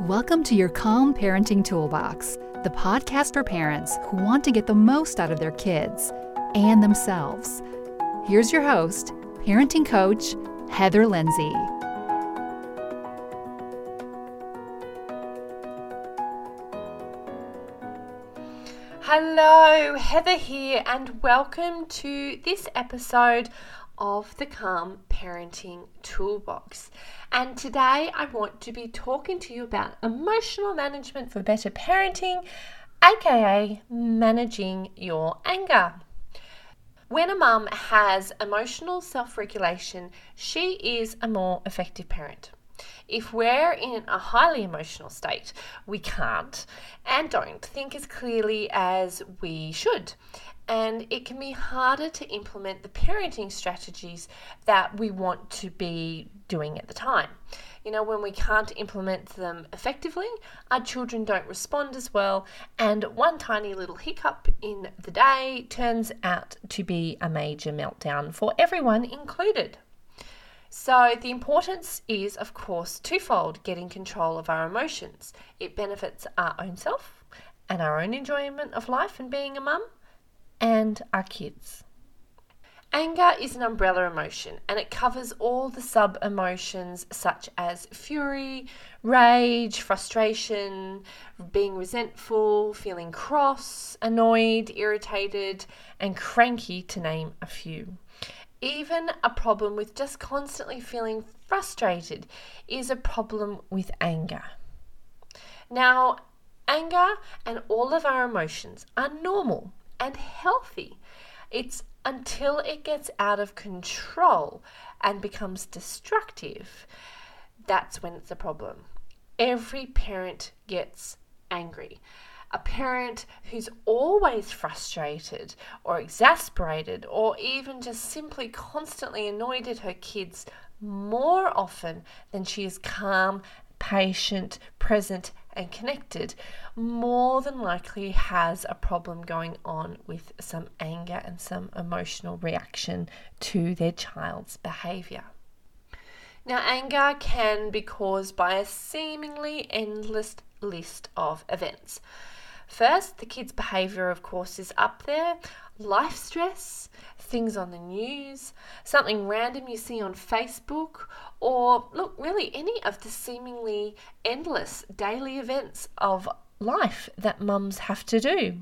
Welcome to your Calm Parenting Toolbox, the podcast for parents who want to get the most out of their kids and themselves. Here's your host, parenting coach, Heather Lindsay. Hello, Heather here, and welcome to this episode of the Calm Parenting Toolbox. And today I want to be talking to you about emotional management for better parenting, aka managing your anger. When a mum has emotional self-regulation, she is a more effective parent. If we're in a highly emotional state, we can't and don't think as clearly as we should. And it can be harder to implement the parenting strategies that we want to be doing at the time. You know, when we can't implement them effectively, our children don't respond as well, and one tiny little hiccup in the day turns out to be a major meltdown for everyone included. So the importance is, of course, twofold: getting control of our emotions. It benefits our own self and our own enjoyment of life and being a mum, and our kids. Anger is an umbrella emotion, and it covers all the sub-emotions such as fury, rage, frustration, being resentful, feeling cross, annoyed, irritated, and cranky, to name a few. Even a problem with just constantly feeling frustrated is a problem with anger. Now, anger and all of our emotions are normal and healthy. It's until it gets out of control and becomes destructive, that's when it's a problem. Every parent gets angry. A parent who's always frustrated or exasperated or even just simply constantly annoyed at her kids more often than she is calm, patient, present, and connected, more than likely has a problem going on with some anger and some emotional reaction to their child's behavior. Now, anger can be caused by a seemingly endless list of events. First, the kids' behavior, of course, is up there. Life stress, things on the news, something random you see on Facebook, or look, really any of the seemingly endless daily events of life that mums have to do.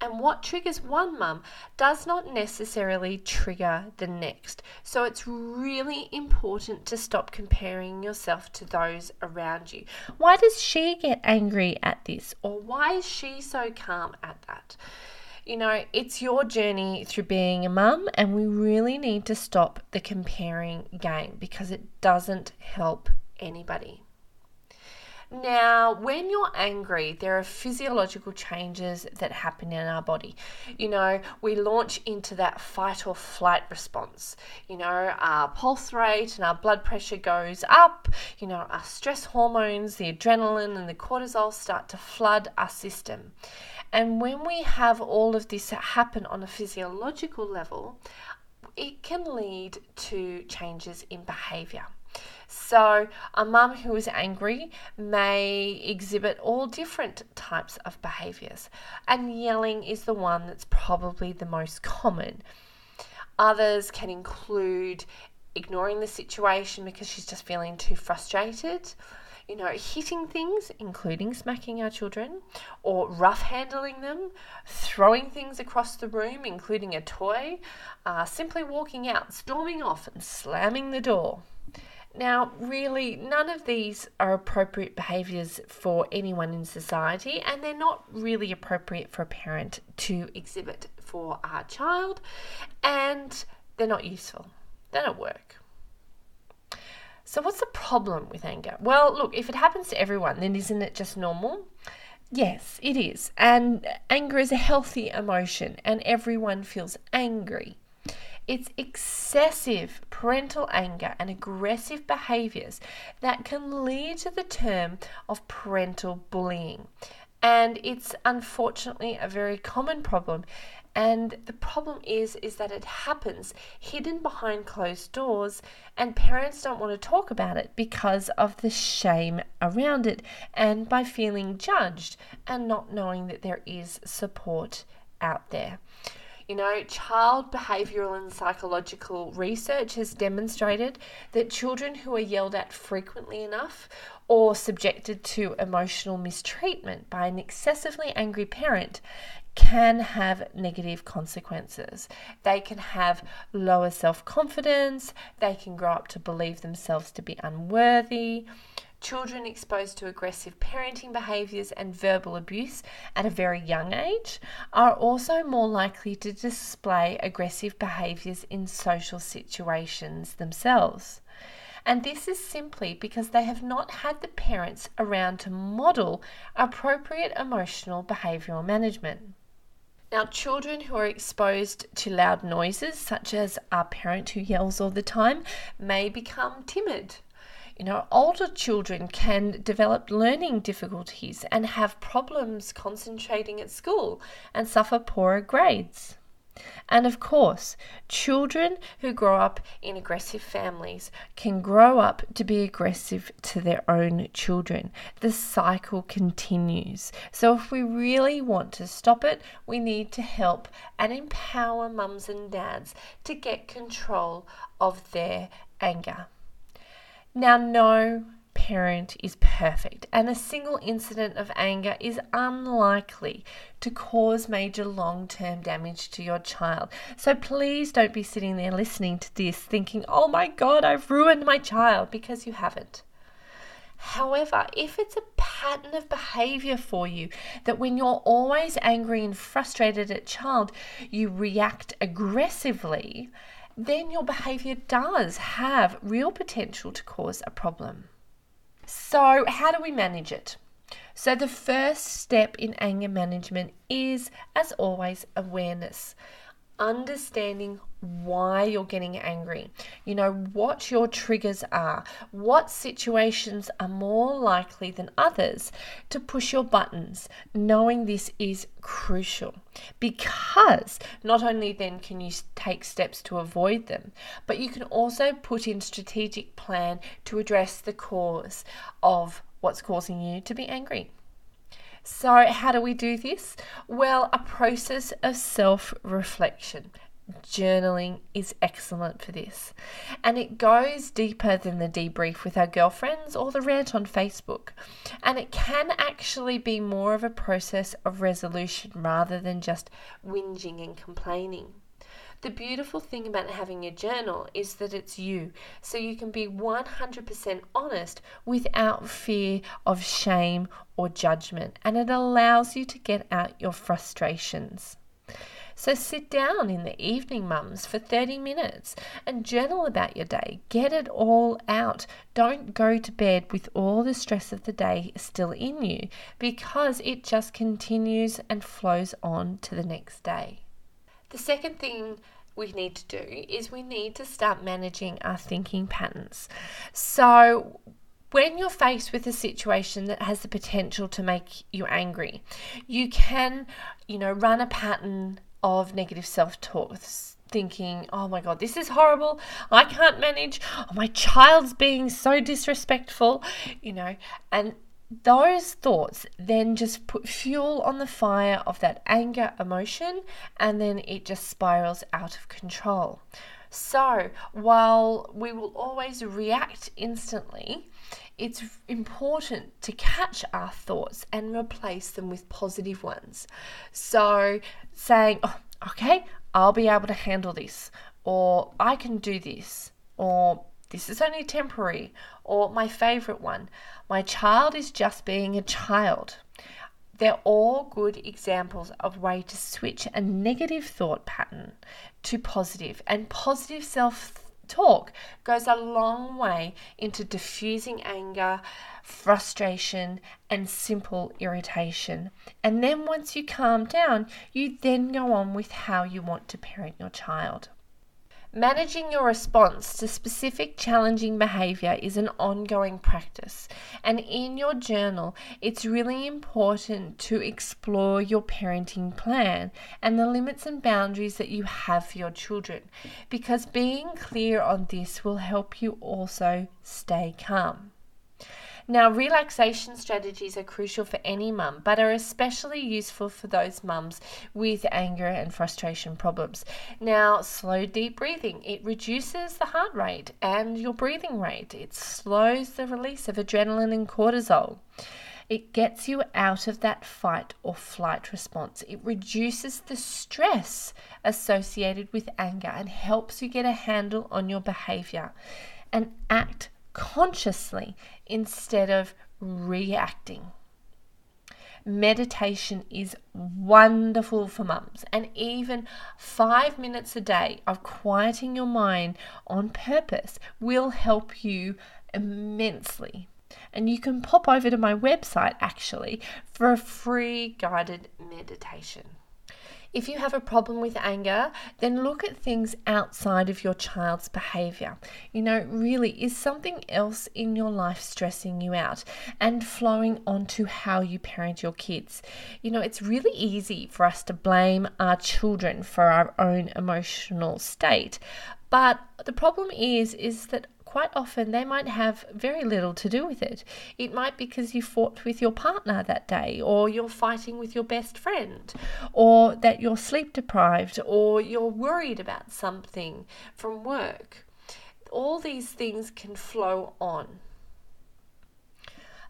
And what triggers one mum does not necessarily trigger the next. So it's really important to stop comparing yourself to those around you. Why does she get angry at this? Or why is she so calm at that? You know, it's your journey through being a mum, and we really need to stop the comparing game because it doesn't help anybody. Now, when you're angry, there are physiological changes that happen in our body. You know, we launch into that fight or flight response. You know, our pulse rate and our blood pressure goes up. You know, our stress hormones, the adrenaline and the cortisol start to flood our system. And when we have all of this happen on a physiological level, it can lead to changes in behavior. So a mum who is angry may exhibit all different types of behaviours, and yelling is the one that's probably the most common. Others can include ignoring the situation because she's just feeling too frustrated, you know, hitting things, including smacking our children, or rough handling them, throwing things across the room, including a toy, simply walking out, storming off and slamming the door. Now, really, none of these are appropriate behaviours for anyone in society, and they're not really appropriate for a parent to exhibit for our child, and they're not useful. They don't work. So what's the problem with anger? Well, look, if it happens to everyone, then isn't it just normal? Yes, it is. And anger is a healthy emotion, and everyone feels angry. It's excessive parental anger and aggressive behaviours that can lead to the term of parental bullying. And it's unfortunately a very common problem And the problem is that it happens hidden behind closed doors, and parents don't want to talk about it because of the shame around it and by feeling judged and not knowing that there is support out there. You know, child behavioral and psychological research has demonstrated that children who are yelled at frequently enough or subjected to emotional mistreatment by an excessively angry parent can have negative consequences. They can have lower self-confidence, they can grow up to believe themselves to be unworthy. Children exposed to aggressive parenting behaviours and verbal abuse at a very young age are also more likely to display aggressive behaviours in social situations themselves. And this is simply because they have not had the parents around to model appropriate emotional behavioural management. Now, children who are exposed to loud noises, such as our parent who yells all the time, may become timid. You know, older children can develop learning difficulties and have problems concentrating at school and suffer poorer grades. And of course, children who grow up in aggressive families can grow up to be aggressive to their own children. The cycle continues. So if we really want to stop it, we need to help and empower mums and dads to get control of their anger. Now, no parent is perfect, and a single incident of anger is unlikely to cause major long-term damage to your child. So please don't be sitting there listening to this thinking, oh my God, I've ruined my child, because you haven't. However, if it's a pattern of behavior for you that when you're always angry and frustrated at child, you react aggressively, then your behavior does have real potential to cause a problem. So how do we manage it? So the first step in anger management is, as always, awareness. Understanding why you're getting angry. You know, what your triggers are, what situations are more likely than others to push your buttons. Knowing this is crucial, because not only then can you take steps to avoid them, but you can also put in strategic plan to address the cause of what's causing you to be angry. So how do we do this? Well, a process of self-reflection. Journaling is excellent for this. And it goes deeper than the debrief with our girlfriends or the rant on Facebook. And it can actually be more of a process of resolution rather than just whinging and complaining. The beautiful thing about having a journal is that it's you, so you can be 100% honest without fear of shame or judgment, and it allows you to get out your frustrations. So sit down in the evening, mums, for 30 minutes and journal about your day. Get it all out. Don't go to bed with all the stress of the day still in you, because it just continues and flows on to the next day. The second thing we need to do is we need to start managing our thinking patterns. So when you're faced with a situation that has the potential to make you angry, you can, you know, run a pattern of negative self-talk, thinking, oh my God, this is horrible, I can't manage, oh, my child's being so disrespectful, you know, and those thoughts then just put fuel on the fire of that anger emotion, and then it just spirals out of control. So while we will always react instantly, it's important to catch our thoughts and replace them with positive ones. So saying, oh, okay, I'll be able to handle this, or I can do this, or this is only temporary, or my favorite one, my child is just being a child. They're all good examples of way to switch a negative thought pattern to positive, and positive self-talk goes a long way into diffusing anger, frustration, and simple irritation. And then once you calm down, you then go on with how you want to parent your child. Managing your response to specific challenging behavior is an ongoing practice, and in your journal, it's really important to explore your parenting plan and the limits and boundaries that you have for your children, because being clear on this will help you also stay calm. Now, relaxation strategies are crucial for any mum, but are especially useful for those mums with anger and frustration problems. Now, slow deep breathing. It reduces the heart rate and your breathing rate. It slows the release of adrenaline and cortisol. It gets you out of that fight or flight response. It reduces the stress associated with anger and helps you get a handle on your behavior and act consciously instead of reacting. Meditation is wonderful for mums, and even 5 minutes a day of quieting your mind on purpose will help you immensely. And you can pop over to my website actually for a free guided meditation. If you have a problem with anger, then look at things outside of your child's behavior. You know, really, is something else in your life stressing you out and flowing onto how you parent your kids? You know, it's really easy for us to blame our children for our own emotional state. But the problem is that quite often they might have very little to do with it. It might be because you fought with your partner that day, or you're fighting with your best friend, or that you're sleep deprived, or you're worried about something from work. All these things can flow on.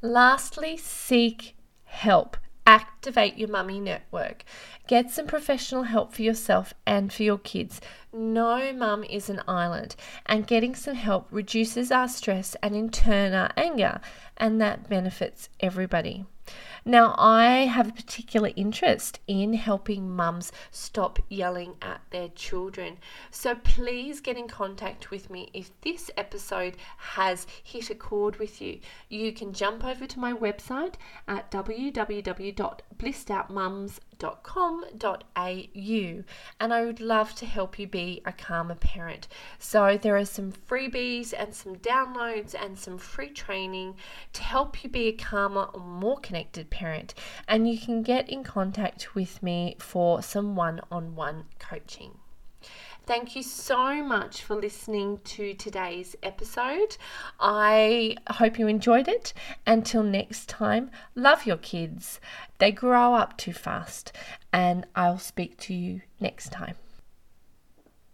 Lastly, seek help. Activate your mummy network. Get some professional help for yourself and for your kids. No mum is an island, and getting some help reduces our stress and in turn our anger, and that benefits everybody. Now, I have a particular interest in helping mums stop yelling at their children. So please get in contact with me if this episode has hit a chord with you. You can jump over to my website at www.blissedoutmums.com.au, and I would love to help you be a calmer parent. So there are some freebies and some downloads and some free training to help you be a calmer, more connected parent, and you can get in contact with me for some one-on-one coaching. Thank you so much for listening to today's episode. I hope you enjoyed it. Until next time, love your kids. They grow up too fast, and I'll speak to you next time.